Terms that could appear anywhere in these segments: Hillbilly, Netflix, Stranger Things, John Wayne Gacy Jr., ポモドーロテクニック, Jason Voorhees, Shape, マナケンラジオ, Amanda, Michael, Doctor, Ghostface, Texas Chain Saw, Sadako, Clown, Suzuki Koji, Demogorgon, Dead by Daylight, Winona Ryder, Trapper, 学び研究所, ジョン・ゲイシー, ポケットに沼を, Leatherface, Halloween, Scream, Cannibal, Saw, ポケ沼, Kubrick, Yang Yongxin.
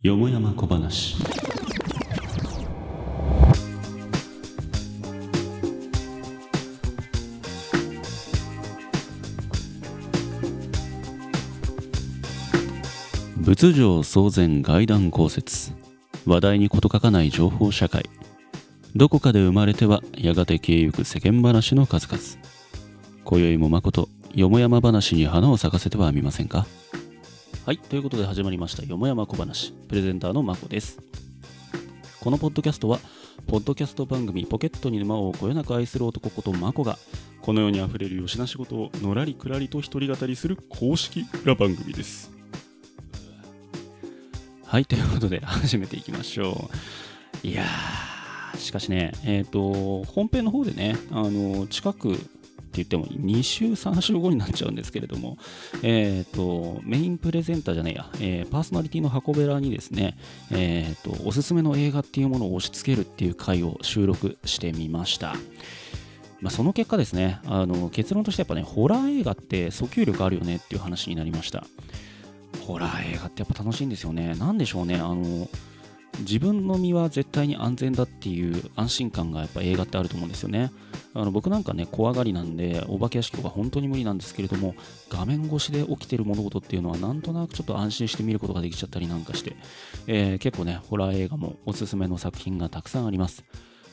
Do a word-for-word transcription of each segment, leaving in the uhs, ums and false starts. よもやま小話。仏上騒然外談考説。話題に事欠かない情報社会。どこかで生まれてはやがて消えゆく世間話の数々。今宵もまことよもやま話に花を咲かせてはみませんか。はい、ということで始まりましたよもやま小話。プレゼンターのまこです。このポッドキャストはポッドキャスト番組ポケットに沼をこよなく愛する男ことまこがこの世にあふれるよしな仕事をのらりくらりと一人語りする公式裏番組です。はい、ということで始めていきましょう。いやー、しかしね、えっと本編の方でね、あの近くって言ってもにしゅうさんしゅう後になっちゃうんですけれども、えー、とメインプレゼンターじゃねえや、えー、パーソナリティの箱べらにですね、えー、とおすすめの映画っていうものを押し付けるっていう回を収録してみました。まあ、その結果ですね、あの結論としてやっぱね、ホラー映画って訴求力あるよねっていう話になりました。ホラー映画ってやっぱ楽しいんですよね。なんでしょうね、あの自分の身は絶対に安全だっていう安心感がやっぱ映画ってあると思うんですよね。あの僕なんかね、怖がりなんでお化け屋敷とか本当に無理なんですけれども、画面越しで起きてる物事っていうのはなんとなくちょっと安心して見ることができちゃったりなんかして、えー、結構ねホラー映画もおすすめの作品がたくさんあります。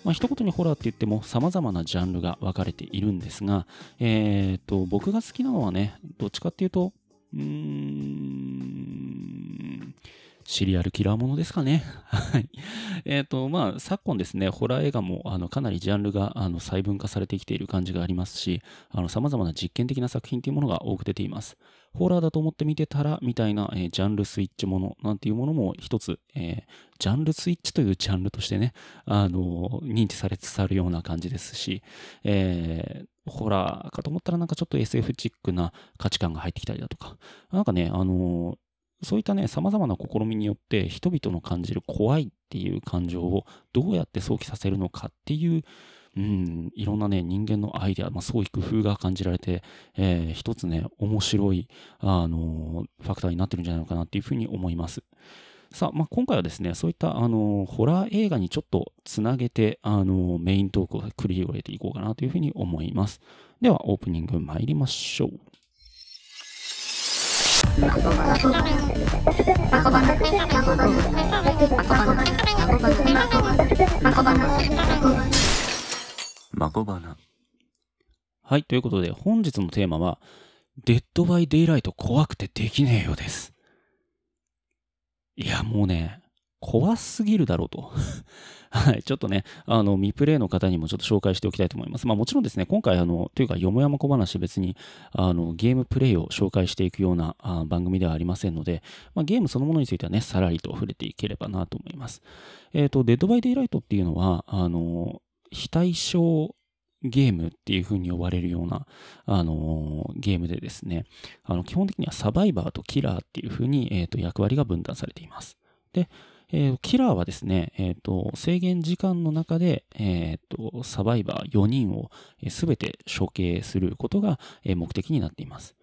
まあ、一言にホラーって言っても様々なジャンルが分かれているんですが、えー、っと僕が好きなのはね、どっちかっていうとうーんシリアルキラーものですかね。はい。えっと、まあ、昨今ですね、ホラー映画もあのかなりジャンルがあの細分化されてきている感じがありますし、あの様々な実験的な作品というものが多く出ています。ホラーだと思って見てたらみたいな、えー、ジャンルスイッチものなんていうものも一つ、えー、ジャンルスイッチというジャンルとしてね、あのー、認知されつつあるような感じですし、えーホラーかと思ったらなんかちょっと エスエフ チックな価値観が入ってきたりだとか、なんかね、あのそういったね、様々な試みによって人々の感じる怖いっていう感情をどうやって想起させるのかっていう、うん、いろんなね、人間のアイデア、まあ、創意工夫が感じられて、えー、一つね、面白い、あのファクターになってるんじゃないのかなっていうふうに思います。さあ、まあ、今回はですね、そういった、あのー、ホラー映画にちょっとつなげて、あのー、メイントークを繰り広げていこうかなというふうに思います。では、オープニング参りましょう。マコバナ。はい、ということで、本日のテーマは、デッドバイデイライト怖くてできねえよです。いや、もうね、怖すぎるだろうと。はい、ちょっとね、あの、未プレイの方にもちょっと紹介しておきたいと思います。まあもちろんですね、今回、あの、というか、よもやま小話別に、あの、ゲームプレイを紹介していくようなあ番組ではありませんので、まあゲームそのものについてはね、さらりと触れていければなと思います。えっと、デッドバイデイライトっていうのは、あの、非対称ゲームっていう風に呼ばれるような、あのー、ゲームでですね、あの基本的にはサバイバーとキラーっていう風に、えー、と役割が分担されています。で、えー、キラーはですね、えー、と制限時間の中で、えー、とサバイバーよにんを全て処刑することが目的になっています。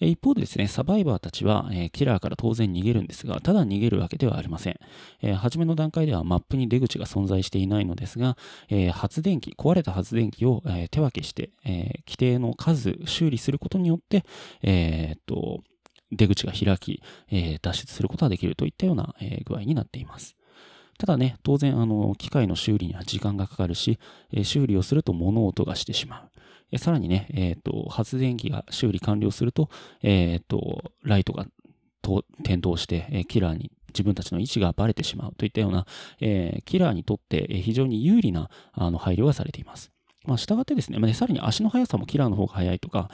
一方でですね、サバイバーたちは、えー、キラーから当然逃げるんですが、ただ逃げるわけではありません。えー、初めの段階ではマップに出口が存在していないのですが、えー、発電機、壊れた発電機を、えー、手分けして、えー、規定の数修理することによって、えー、っと出口が開き、えー、脱出することができるといったような、えー、具合になっています。ただね、当然あの機械の修理には時間がかかるし、えー、修理をすると物音がしてしまう。さらにね、えーと、発電機が修理完了すると、えーと、ライトが点灯して、えー、キラーに自分たちの位置がバレてしまうといったような、えー、キラーにとって非常に有利なあの配慮がされています。まあ、従ってですね、まあ、ね、さらに足の速さもキラーの方が速いとか、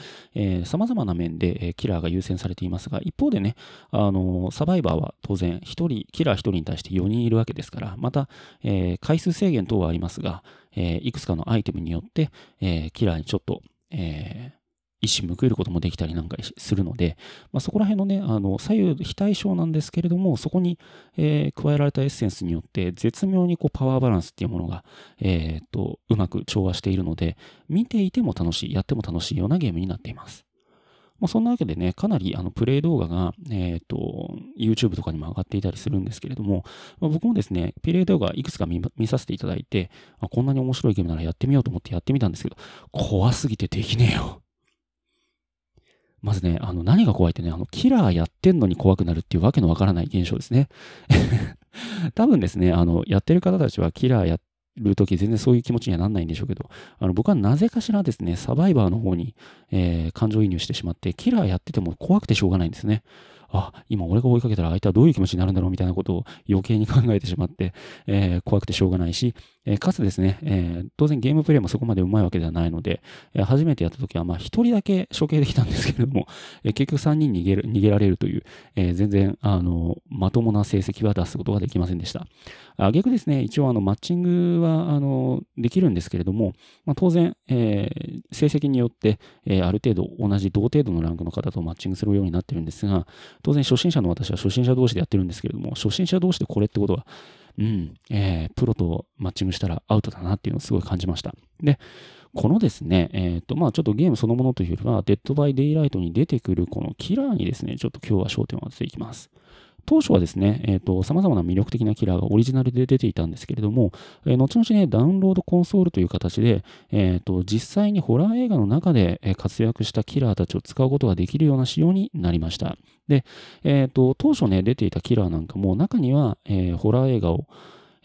さまざまな面で、えー、キラーが優先されていますが、一方でね、あのー、サバイバーは当然ひとり、キラーひとりに対してよにんいるわけですから、また、えー、回数制限等はありますが、えー、いくつかのアイテムによって、えー、キラーにちょっと、えー一矢報いることもできたりなんかするので、まあ、そこら辺のね、あの左右非対称なんですけれども、そこに、えー、加えられたエッセンスによって絶妙にこうパワーバランスっていうものが、えー、っとうまく調和しているので、見ていても楽しい、やっても楽しいようなゲームになっています。まあ、そんなわけでね、かなりあのプレイ動画が、えっと、YouTube とかにも上がっていたりするんですけれども、まあ、僕もですね、プレイ動画いくつか 見, 見させていただいて、あ、こんなに面白いゲームならやってみようと思ってやってみたんですけど、怖すぎてできねえよ。まずね、あの何が怖いってね、あのキラーやってんのに怖くなるっていうわけのわからない現象ですね。多分ですね、あのやってる方たちはキラーやるとき全然そういう気持ちにはなんないんでしょうけど、あの僕はなぜかしらですね、サバイバーの方に、えー、感情移入してしまって、キラーやってても怖くてしょうがないんですね。あ、今俺が追いかけたら相手はどういう気持ちになるんだろうみたいなことを余計に考えてしまって、えー、怖くてしょうがないし、えー、かつですね、えー、当然ゲームプレイもそこまでうまいわけではないので、えー、初めてやった時はまあひとりだけ処刑できたんですけれども、えー、結局さんにん逃げる、逃げられるという、えー、全然あのまともな成績は出すことができませんでした。あ、逆ですね、一応あのマッチングはあのできるんですけれども、まあ、当然、えー、成績によって、えー、ある程度同じ同程度のランクの方とマッチングするようになってるんですが、当然初心者の私は初心者同士でやってるんですけれども、初心者同士でこれってことは、うん、えー、プロとマッチングしたらアウトだなっていうのをすごい感じました。で、このですね、えーと、まあちょっとゲームそのものというよりは、デッドバイデイライトに出てくるこのキラーにですね、ちょっと今日は焦点を当てていきます。当初はですね、えーと、様々な魅力的なキラーがオリジナルで出ていたんですけれども、えー、後々ね、ダウンロードコンソールという形で、えーと、実際にホラー映画の中で活躍したキラーたちを使うことができるような仕様になりました。で、えーと、当初ね、出ていたキラーなんかも、中には、えー、ホラー映画を、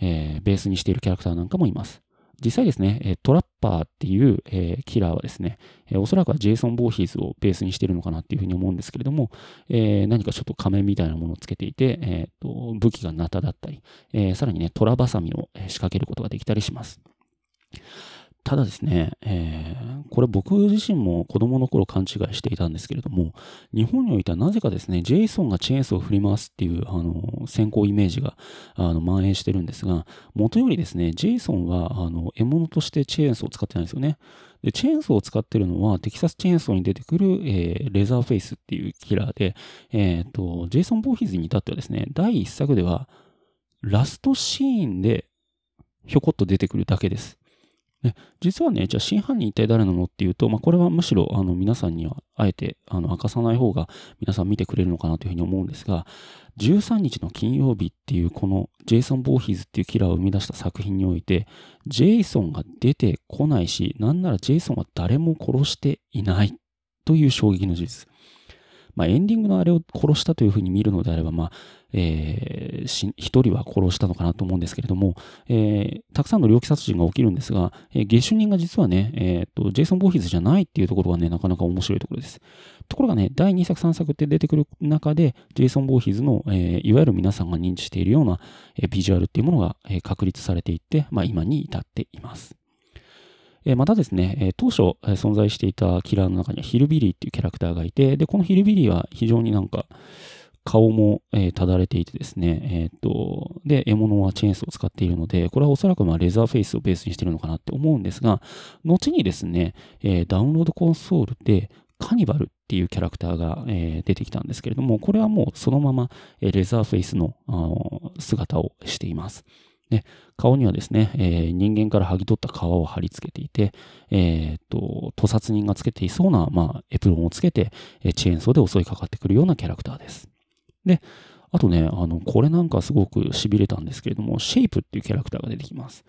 えー、ベースにしているキャラクターなんかもいます。実際ですね、トラッパーっていうキラーはですね、おそらくはジェイソン・ボーヒーズをベースにしているのかなっていうふうに思うんですけれども、何かちょっと仮面みたいなものをつけていて、武器がナタだったり、さらにね、トラバサミを仕掛けることができたりします。ただですね、えー、これ僕自身も子供の頃勘違いしていたんですけれども、日本においてはなぜかですね、ジェイソンがチェーンソーを振り回すっていうあの先行イメージがあの蔓延してるんですが、元よりですね、ジェイソンはあの獲物としてチェーンソーを使ってないんですよね。で、チェーンソーを使ってるのは、テキサスチェーンソーに出てくる、えー、レザーフェイスっていうキラーで、えーと、ジェイソン・ボーヒーズに至ってはですね、だいいっさくでは、ラストシーンでひょこっと出てくるだけです。ね、実はね、じゃあ真犯人一体誰なのっていうと、まあ、これはむしろあの皆さんにはあえてあの明かさない方が皆さん見てくれるのかなというふうに思うんですが、じゅうさんにちの金曜日っていうこのジェイソン・ボーヒーズっていうキラーを生み出した作品において、ジェイソンが出てこないし、なんならジェイソンは誰も殺していないという衝撃の事実。まあ、エンディングのあれを殺したというふうに見るのであれば、まあ、えー、しひとりは殺したのかなと思うんですけれども、えー、たくさんの猟奇殺人が起きるんですが、えー、下手人が実はね、えーと、ジェイソン・ボーヒーズじゃないっていうところがね、なかなか面白いところです。ところがね、だいにさく、さんさくって出てくる中で、ジェイソン・ボーヒーズの、えー、いわゆる皆さんが認知しているような、えー、ビジュアルっていうものが、えー、確立されていって、まあ、今に至っています。またですね、当初存在していたキラーの中にはヒルビリーっていうキャラクターがいて、で、このヒルビリーは非常になんか顔もただれていてですね、えっと、で、獲物はチェーンソーを使っているので、これはおそらくまあレザーフェイスをベースにしているのかなって思うんですが、後にですね、ダウンロードコンソールでカニバルっていうキャラクターが出てきたんですけれども、これはもうそのままレザーフェイスの姿をしています。で、顔にはですね、えー、人間から剥ぎ取った皮を貼り付けていて、えー、と屠殺人がつけていそうな、まあ、エプロンをつけて、えー、チェーンソーで襲いかかってくるようなキャラクターです。で、あとね、あのこれなんかすごくしびれたんですけれども、シェイプっていうキャラクターが出てきます。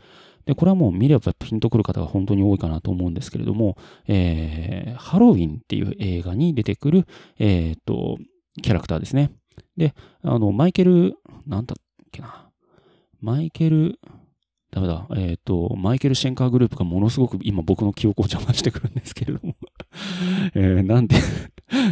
で、これはもう見ればピンとくる方が本当に多いかなと思うんですけれども、えー、ハロウィンっていう映画に出てくる、えー、とキャラクターですね。で、あのマイケル、なんだっけな。マイケル、ダメだ、えっと、マイケル・シェンカーグループがものすごく今僕の記憶を邪魔してくるんですけれども、えー、なんで、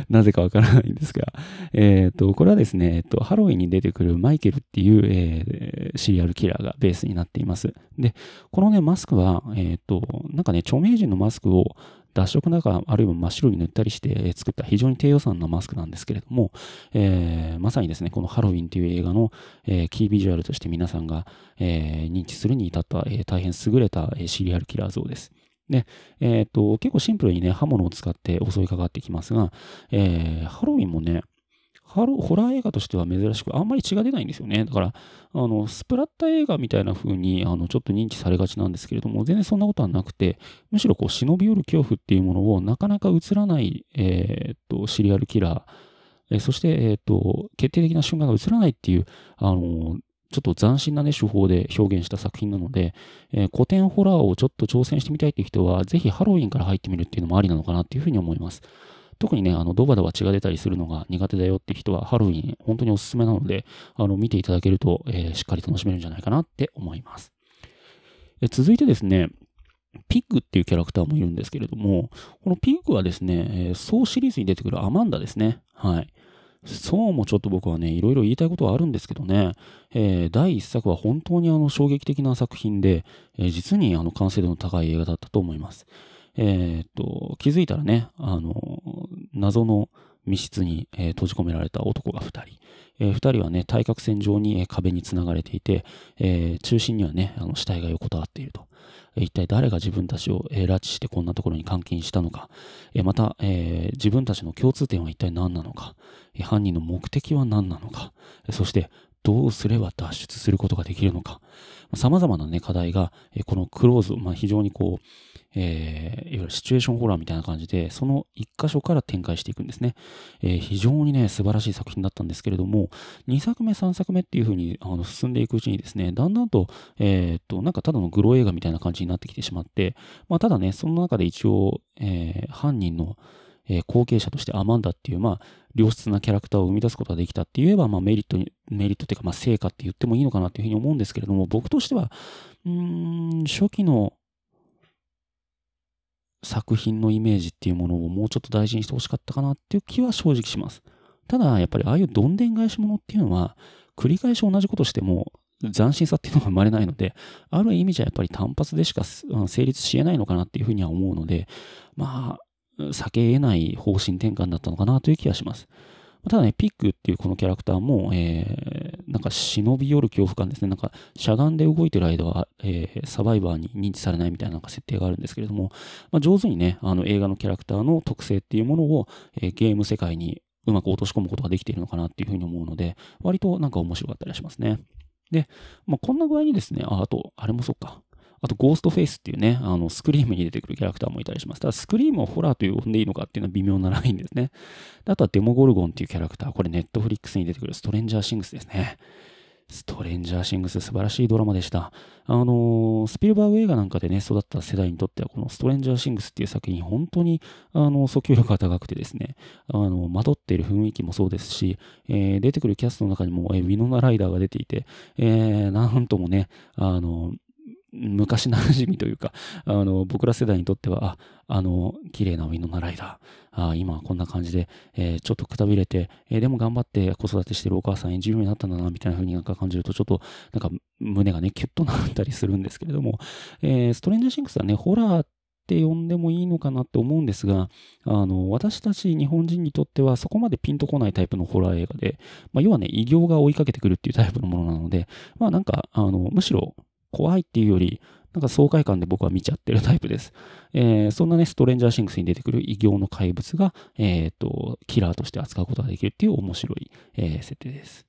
なぜかわからないんですが、えっと、これはですね、えっと、ハロウィンに出てくるマイケルっていう、えー、シリアルキラーがベースになっています。で、このね、マスクは、えっと、なんかね、著名人のマスクを脱色なんか、あるいは真っ白に塗ったりして作った非常に低予算なマスクなんですけれども、えー、まさにですね、このハロウィンという映画の、えー、キービジュアルとして皆さんが、えー、認知するに至った、えー、大変優れた、えー、シリアルキラー像です。で、えー、っと、結構シンプルにね、刃物を使って襲いかかってきますが、えー、ハロウィンもね、ハロー、ホラー映画としては珍しく、あんまり血が出ないんですよね。だから、あの、スプラッタ映画みたいな風に、あの、ちょっと認知されがちなんですけれども、全然そんなことはなくて、むしろこう、忍び寄る恐怖っていうものをなかなか映らない、えー、っと、シリアルキラー、えー、そして、えー、っと、決定的な瞬間が映らないっていう、あの、ちょっと斬新なね、手法で表現した作品なので、えー、古典ホラーをちょっと挑戦してみたいっていう人は、ぜひハロウィンから入ってみるっていうのもありなのかなっていうふうに思います。特にね、あの、ドバドバ血が出たりするのが苦手だよって人は、ハロウィン、本当におすすめなので、あの、見ていただけると、えー、しっかり楽しめるんじゃないかなって思います。え続いてですね、ピッグっていうキャラクターもいるんですけれども、このピッグはですね、えー、ソーシリーズに出てくるアマンダですね。はい。そうもちょっと僕はね、いろいろ言いたいことはあるんですけどね、えー、だいいっさくは本当にあの衝撃的な作品で、えー、実にあの完成度の高い映画だったと思います。えー、っと気づいたらね、あの謎の密室に、えー、閉じ込められた男がふたり、えー、ふたりはね対角線上に、えー、壁につながれていて、えー、中心にはねあの死体が横たわっていると、えー、一体誰が自分たちを、えー、拉致してこんなところに監禁したのか、えー、また、えー、自分たちの共通点は一体何なのか、えー、犯人の目的は何なのか、えー、そしてどうすれば脱出することができるのか、さまざまな、ね、課題が、えー、このクローズ、まあ、非常にこう、えー、いわゆるシチュエーションホラーみたいな感じで、その一箇所から展開していくんですね。えー、非常にね、素晴らしい作品だったんですけれども、にさくめ、さんさくめっていう風にあの進んでいくうちにですね、だんだんと、えー、っと、なんかただのグロ映画みたいな感じになってきてしまって、まあ、ただね、その中で一応、えー、犯人の、えー、後継者としてアマンダっていう、まあ、良質なキャラクターを生み出すことができたって言えば、まあ、メリットに、メリットっていうか、まあ、成果って言ってもいいのかなっていうふうに思うんですけれども、僕としては、うーん、初期の作品のイメージっていうものをもうちょっと大事にしてほしかったかなっていう気は正直します。ただ、やっぱりああいうどんでん返しものっていうのは、繰り返し同じことしても、斬新さっていうのが生まれないので、ある意味じゃやっぱり単発でしか成立し得ないのかなっていうふうには思うので、まあ、避け得ない方針転換だったのかなという気がします。ただね、ピッグっていうこのキャラクターも、えー、なんか忍び寄る恐怖感ですね。なんかしゃがんで動いてる間は、えー、サバイバーに認知されないみたいな、なんか設定があるんですけれども、まあ、上手にね、あの映画のキャラクターの特性っていうものを、えー、ゲーム世界にうまく落とし込むことができているのかなっていうふうに思うので、割となんか面白かったりしますね。で、まあ、こんな具合にですね、あ、あと、あれもそっか。あと、ゴーストフェイスっていうね、あの、スクリームに出てくるキャラクターもいたりします。ただ、スクリームをホラーと呼んでいいのかっていうのは微妙なラインですね。あとは、デモゴルゴンっていうキャラクター。これ、ネットフリックスに出てくるストレンジャーシングスですね。ストレンジャーシングス、素晴らしいドラマでした。あのー、スピルバーグ映画なんかでね、育った世代にとっては、このストレンジャーシングスっていう作品、本当に、あの、訴求力が高くてですね、あの、まとっている雰囲気もそうですし、えー、出てくるキャストの中にも、えー、ウィノナライダーが出ていて、えー、なんともね、あの、昔なじみというか、あの、僕ら世代にとっては、あ、あの、綺麗なウィノナライダー、あ、今はこんな感じで、えー、ちょっとくたびれて、えー、でも頑張って子育てしてるお母さん演じるようになったんだな、みたいな風になんか感じると、ちょっと、なんか胸がね、キュッとなったりするんですけれども、えー、ストレンジャーシングスはね、ホラーって呼んでもいいのかなって思うんですが、あの、私たち日本人にとってはそこまでピンとこないタイプのホラー映画で、まあ、要はね、異形が追いかけてくるっていうタイプのものなので、まあなんか、あの、むしろ、怖いっていうより、なんか爽快感で僕は見ちゃってるタイプです。えー、そんなね、ストレンジャーシングスに出てくる異形の怪物が、えーと、キラーとして扱うことができるっていう面白い、えー、設定です。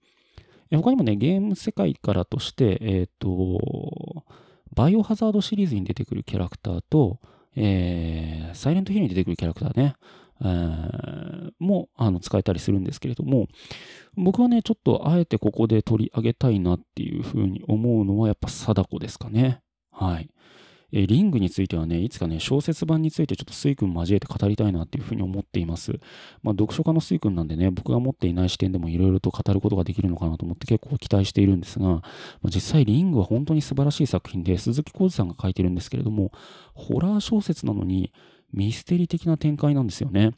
他にもね、ゲーム世界からとして、えーと、バイオハザードシリーズに出てくるキャラクターと、えー、サイレントヒルに出てくるキャラクターね、えー、もあの使えたりするんですけれども、僕はね、ちょっとあえてここで取り上げたいなっていうふうに思うのは、やっぱ貞子ですかね。はい。えー、リングについてはね、いつかね、小説版についてちょっとスイ君交えて語りたいなっていうふうに思っています。まあ、読書家のスイ君なんでね、僕が持っていない視点でもいろいろと語ることができるのかなと思って結構期待しているんですが、まあ、実際リングは本当に素晴らしい作品で、鈴木浩二さんが書いてるんですけれども、ホラー小説なのにミステリー的な展開なんですよね。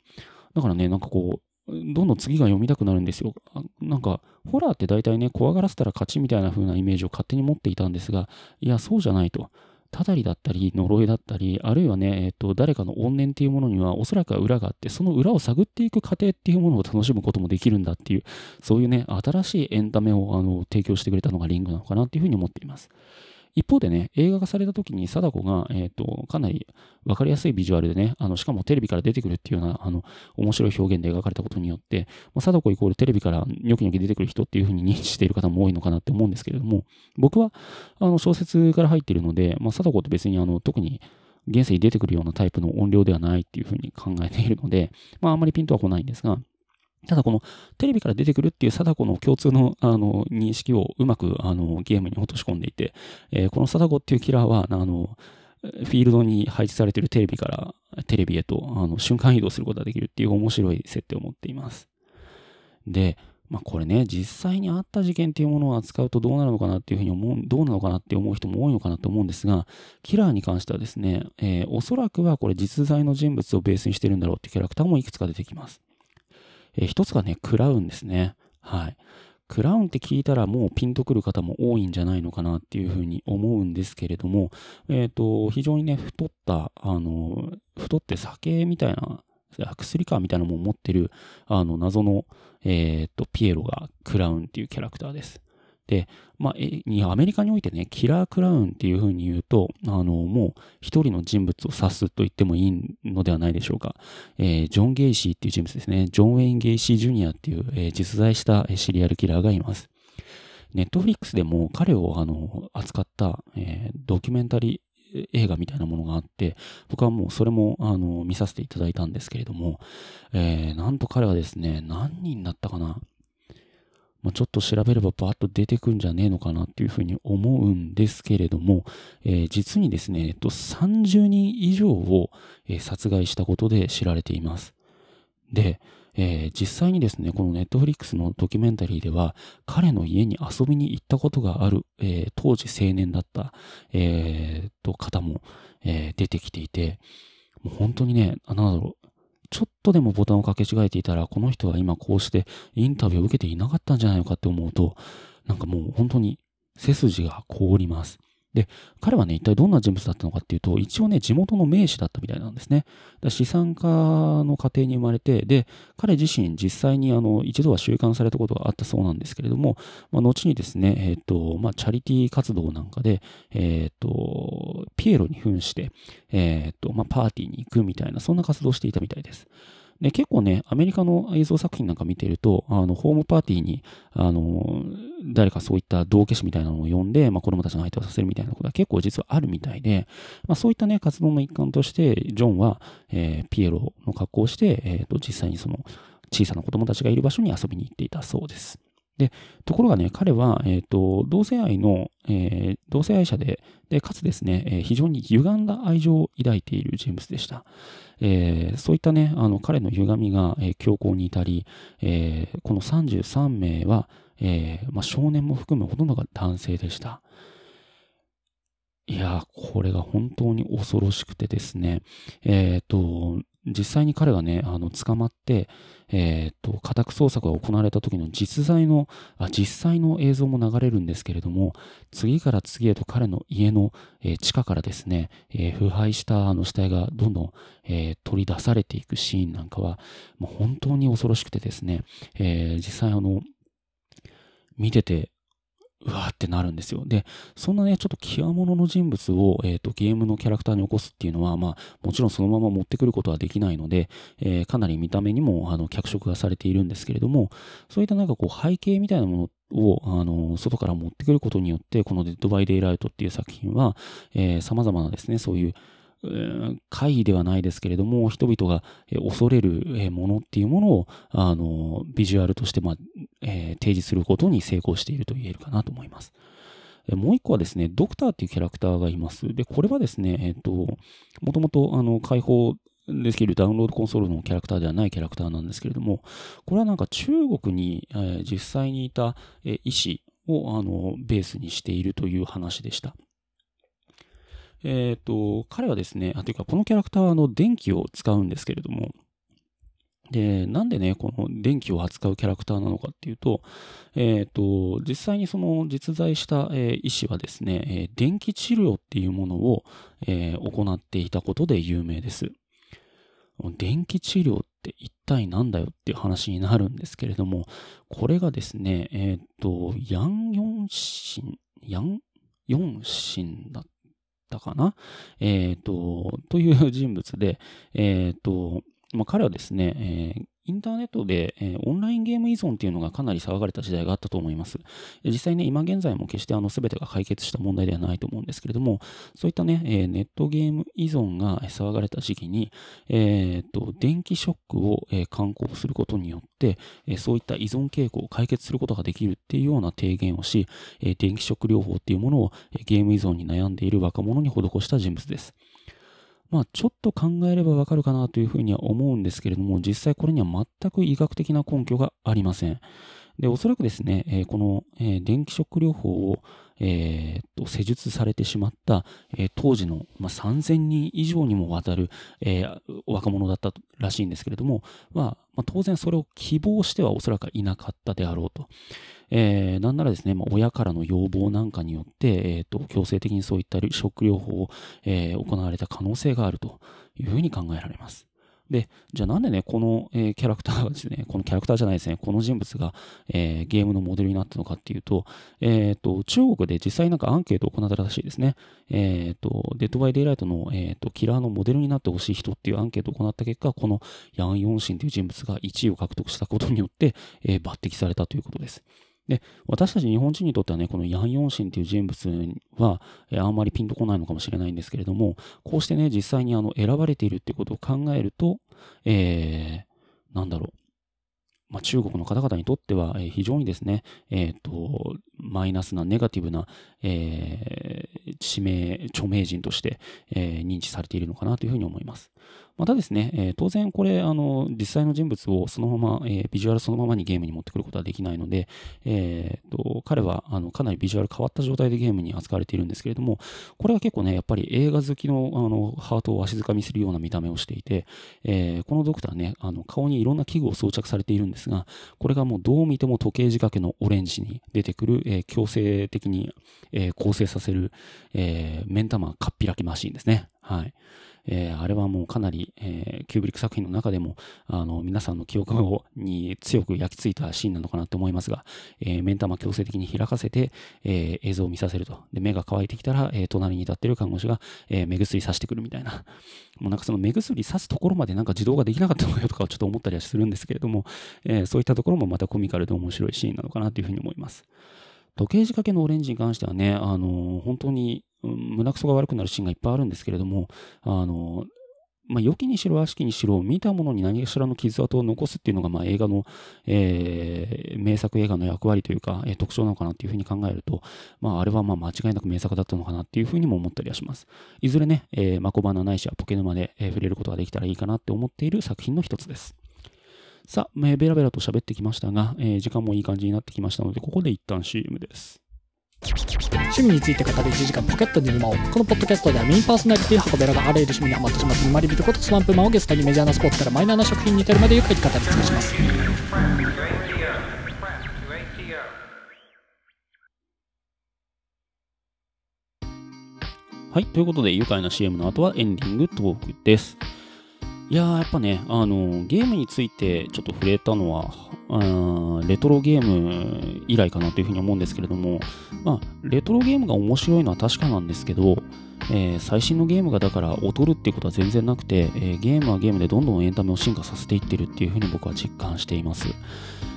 だからね、なんかこう、どんどん次が読みたくなるんですよ。なんか、ホラーって大体ね、怖がらせたら勝ちみたいな風なイメージを勝手に持っていたんですが、いや、そうじゃないと。たたりだったり、呪いだったり、あるいはね、えっと、誰かの怨念っていうものには、おそらくは裏があって、その裏を探っていく過程っていうものを楽しむこともできるんだっていう、そういうね、新しいエンタメをあの提供してくれたのがリングなのかなっていうふうに思っています。一方でね、映画化された時に貞子が、えっと、かなりわかりやすいビジュアルでね、あの、しかもテレビから出てくるっていうような、あの、面白い表現で描かれたことによって、まあ、貞子イコールテレビからニョキニョキ出てくる人っていうふうに認知している方も多いのかなって思うんですけれども、僕は、あの、小説から入っているので、まあ、貞子って別に、あの、特に、現世に出てくるようなタイプの音量ではないっていうふうに考えているので、まあ、あんまりピンとは来ないんですが、ただこのテレビから出てくるっていう貞子の共通の、 あの認識をうまくあのゲームに落とし込んでいて、えー、この貞子っていうキラーはあのフィールドに配置されているテレビからテレビへとあの瞬間移動することができるっていう面白い設定を持っています。で、まあこれね、実際にあった事件っていうものを扱うとどうなるのかなっていうふうに思う、どうなのかなって思う人も多いのかなと思うんですが、キラーに関してはですね、えー、おそらくはこれ実在の人物をベースにしてるんだろうっていうキャラクターもいくつか出てきます。えー、一つがね、クラウンですね。はい。クラウンって聞いたらもうピンとくる方も多いんじゃないのかなっていうふうに思うんですけれども、えっと、非常にね、太った、あの、太って酒みたいな、薬かみたいなものを持ってるあの謎の、えー、っとピエロがクラウンっていうキャラクターです。で、まあ、えアメリカにおいてね、キラークラウンっていうふうに言うと、あのもう一人の人物を指すと言ってもいいのではないでしょうか、えー。ジョン・ゲイシーっていう人物ですね。ジョン・ウェイン・ゲイシー・ジュニアっていう、えー、実在したシリアルキラーがいます。ネットフリックスでも彼をあの扱った、えー、ドキュメンタリー、映画みたいなものがあって、僕はもうそれもあの見させていただいたんですけれども、えー、なんと彼はですね、何人だったかな、まあ、ちょっと調べればバーッと出てくんじゃねえのかなっていうふうに思うんですけれども、えー、実にですね、えっと、さんじゅうにん以上を殺害したことで知られています。で、えー、実際にですね、このネットフリックスのドキュメンタリーでは、彼の家に遊びに行ったことがある、えー、当時青年だった、えー、と方も、えー、出てきていて、もう本当にね、あなんだろう、ちょっとでもボタンをかけ違えていたら、この人は今こうしてインタビューを受けていなかったんじゃないのかって思うと、なんかもう本当に背筋が凍ります。で、彼はね、一体どんな人物だったのかっていうと、一応ね、地元の名士だったみたいなんですね。だ資産家の家庭に生まれて、で、彼自身実際にあの一度は収監されたことがあったそうなんですけれども、まあ、後にですね、えっ、ー、と、まあ、チャリティー活動なんかで、えっ、ー、と、ピエロに扮して、えっ、ー、と、まあ、パーティーに行くみたいな、そんな活動をしていたみたいです。で、結構ね、アメリカの映像作品なんか見てると、あの、ホームパーティーに、あの、誰かそういった道化師みたいなのを呼んで、まあ、子供たちの相手をさせるみたいなことは結構実はあるみたいで、まあ、そういったね、活動の一環として、ジョンは、えー、ピエロの格好をして、えーと、実際にその、小さな子供たちがいる場所に遊びに行っていたそうです。で、ところがね、彼は、えーと、同性愛の、えー、同性愛者で、で、かつですね、えー、非常に歪んだ愛情を抱いている人物でした。えー、そういったね、あの彼の歪みが、えー、強行に至り、えー、このさんじゅうさんめいは、えーまあ、少年も含むほとんどが男性でした。いやー、これが本当に恐ろしくてですね、えーと、実際に彼がね、あの捕まって、えーと、家宅捜索が行われた時の実在の、あ、実際の映像も流れるんですけれども、次から次へと彼の家の、えー、地下からですね、えー、腐敗したあの死体がどんどん、えー、取り出されていくシーンなんかは、もう本当に恐ろしくてですね、えー、実際あの、見てて、うわーってなるんですよ。で、そんなね、ちょっと極物の人物を、えっと、ゲームのキャラクターに起こすっていうのは、まあ、もちろんそのまま持ってくることはできないので、えー、かなり見た目にも、あの、脚色がされているんですけれども、そういったなんかこう、背景みたいなものを、あの、外から持ってくることによって、このデッドバイデイライトっていう作品は、えー、様々なですね、そういう、怪異ではないですけれども、人々が恐れるものっていうものを、あの、ビジュアルとして、まあ、えー、提示することに成功していると言えるかなと思います。もう一個はですね、ドクターっていうキャラクターがいます。で、これはですね、えっと、もともと、あの、解放できるダウンロードコンソールのキャラクターではないキャラクターなんですけれども、これはなんか中国に、えー、実際にいた、えー、医師を、あの、ベースにしているという話でした。えっと、彼はですね、あ、というか、このキャラクターはあの電気を使うんですけれども、で、なんでね、この電気を扱うキャラクターなのかっていうと、えっと、実際にその実在した、えー、医師はですね、えー、電気治療っていうものを、えー、行っていたことで有名です。電気治療って一体なんだよっていう話になるんですけれども、これがですね、えっと、ヤンヨンシン、ヤンよん神だったかな、えー、と、という人物で、えーとまあ、彼はですね、えーインターネットで、えー、オンラインゲーム依存っていうのがかなり騒がれた時代があったと思います。実際ね、今現在も決してあの全てが解決した問題ではないと思うんですけれども、そういったね、えー、ネットゲーム依存が騒がれた時期に、えー、と電気ショックを、えー、刊行することによって、えー、そういった依存傾向を解決することができるっていうような提言をし、えー、電気ショック療法っていうものを、えー、ゲーム依存に悩んでいる若者に施した人物です。まあ、ちょっと考えればわかるかなというふうには思うんですけれども、実際これには全く医学的な根拠がありません。で、おそらくですね、えー、この、えー、電気ショック療法を、えー、と施術されてしまった、えー、当時の、まあ、さんぜんにん以上にもわたる、えー、若者だったらしいんですけれども、まあまあ、当然それを希望してはおそらくいなかったであろうと。えー、なんならですね、まあ、親からの要望なんかによって、えー、と強制的にそういったショック療法を、えー、行われた可能性があるというふうに考えられます。で、じゃあなんでね、この、えー、キャラクターがですね、このキャラクターじゃないですね、この人物が、えー、ゲームのモデルになったのかっていうと、えー、と中国で実際なんかアンケートを行ったらしいですね。えー、とデッドバイデイライトの、えー、とキラーのモデルになってほしい人っていうアンケートを行った結果、このヤン・ヨンシンという人物がいちいを獲得したことによって、えー、抜擢されたということです。で、私たち日本人にとってはね、このヤン・ヨンシンという人物は、えー、あんまりピンとこないのかもしれないんですけれども、こうしてね、実際にあの選ばれているっていうことを考えると、えー、なんだろう、まあ、中国の方々にとっては、えー、非常にですね、えーと、マイナスなネガティブな、えー、知名、著名人として、えー、認知されているのかなというふうに思います。またですね、えー、当然これあの実際の人物をそのまま、えー、ビジュアルそのままにゲームに持ってくることはできないので、えー、と彼はあのかなりビジュアル変わった状態でゲームに扱われているんですけれども、これは結構ね、やっぱり映画好き の, あのハートをわしづかみするような見た目をしていて、えー、このドクターね、あの顔にいろんな器具を装着されているんですが、これがもうどう見ても時計仕掛けのオレンジに出てくる、えー、強制的に、えー、構成させる、えー、目ん玉かっぴらきマシーンですね。はい、えー、あれはもうかなり、えー、キューブリック作品の中でもあの皆さんの記憶に強く焼き付いたシーンなのかなと思いますが、えー、目ん玉強制的に開かせて、えー、映像を見させると。で、目が乾いてきたら、えー、隣に立っている看護師が、えー、目薬さしてくるみたいな。もうなんかその目薬さすところまでなんか自動ができなかったのよとかちょっと思ったりはするんですけれども、えー、そういったところもまたコミカルで面白いシーンなのかなというふうに思います。時計仕掛けのオレンジに関してはね、あのー、本当に胸くそが悪くなるシーンがいっぱいあるんですけれども、あの、まあ、良きにしろ悪しきにしろ、見たものに何かしらの傷跡を残すっていうのが、まあ、映画の、えー、名作映画の役割というか、えー、特徴なのかなっていうふうに考えると、まあ、あれはまあ間違いなく名作だったのかなっていうふうにも思ったりはします。いずれね、えー、マコバナないしはポケ沼で、えー、触れることができたらいいかなって思っている作品の一つです。さあ、えー、ベラベラと喋ってきましたが、えー、時間もいい感じになってきましたので、ここで一旦 シーエム です。趣味について語りいちじかんポケットで沼を。このポッドキャストではメインパーソナリティ箱べらがあらゆる趣味にハマってしまった沼リビルことスワンプマンをゲストにメジャーなスポーツからマイナーな食品に至るまでゆっくり語り尽くします。はい、ということで愉快な シーエム の後はエンディングトークです。いやー、やっぱね、あのゲームについてちょっと触れたのはあレトロゲーム以来かなというふうに思うんですけれども、まあ、レトロゲームが面白いのは確かなんですけど、えー、最新のゲームがだから劣るっていうことは全然なくて、えー、ゲームはゲームでどんどんエンタメを進化させていってるっていうふうに僕は実感しています。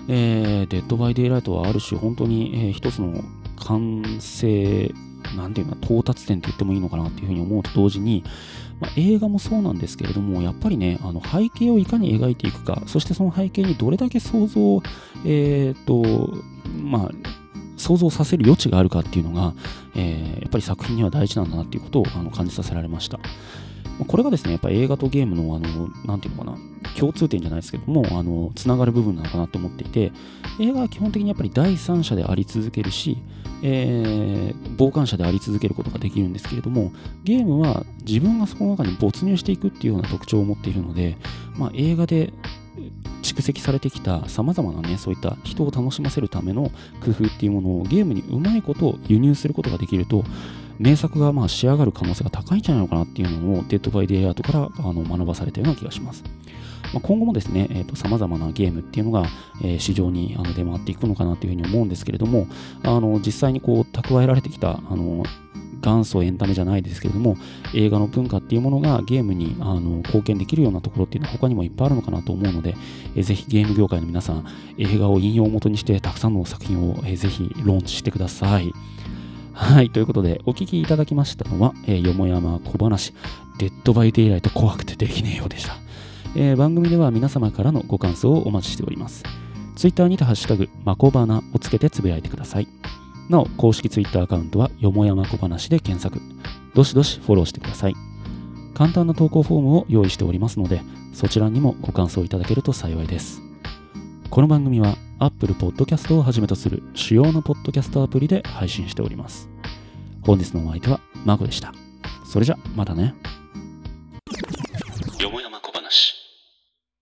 えー、デッドバイデイライトはある種本当に、えー、一つの完成なんていうの到達点と言ってもいいのかなっていうふうに思うと同時に、まあ、映画もそうなんですけれども、やっぱりね、あの背景をいかに描いていくか、そしてその背景にどれだけ想像を、えーとまあ、想像させる余地があるかっていうのが、えー、やっぱり作品には大事なんだなっていうことをあの感じさせられました。これがですね、やっぱり映画とゲームの、あの、なんていうのかな、共通点じゃないですけども、あの、つながる部分なのかなと思っていて、映画は基本的にやっぱり第三者であり続けるし、えー、傍観者であり続けることができるんですけれども、ゲームは自分がそこの中に没入していくっていうような特徴を持っているので、まあ、映画で蓄積されてきたさまざまなね、そういった人を楽しませるための工夫っていうものをゲームにうまいことを輸入することができると、名作がまあ仕上がる可能性が高いんじゃないのかなっていうのをデッドバイデイアートからあの学ばされたような気がします。まあ、今後もですね、えーと、様々なゲームっていうのが、えー、市場にあの出回っていくのかなというふうに思うんですけれども、あの実際にこう蓄えられてきたあの元祖エンタメじゃないですけれども、映画の文化っていうものがゲームにあの貢献できるようなところっていうのは他にもいっぱいあるのかなと思うので、えー、ぜひゲーム業界の皆さん、映画を引用元にしてたくさんの作品を、えー、ぜひローンチしてください。はい、ということでお聞きいただきましたのは、えー、よもやま小話、デッドバイデイライト怖くてできねえようでした。えー、番組では皆様からのご感想をお待ちしております。ツイッターにてハッシュタグまこばなをつけてつぶやいてください。なお、公式ツイッターアカウントはよもやまこ話で検索、どしどしフォローしてください。簡単な投稿フォームを用意しておりますので、そちらにもご感想いただけると幸いです。この番組は Apple Podcast をはじめとする主要なポッドキャストアプリで配信しております。本日のお相手はまこでした。それじゃまたね。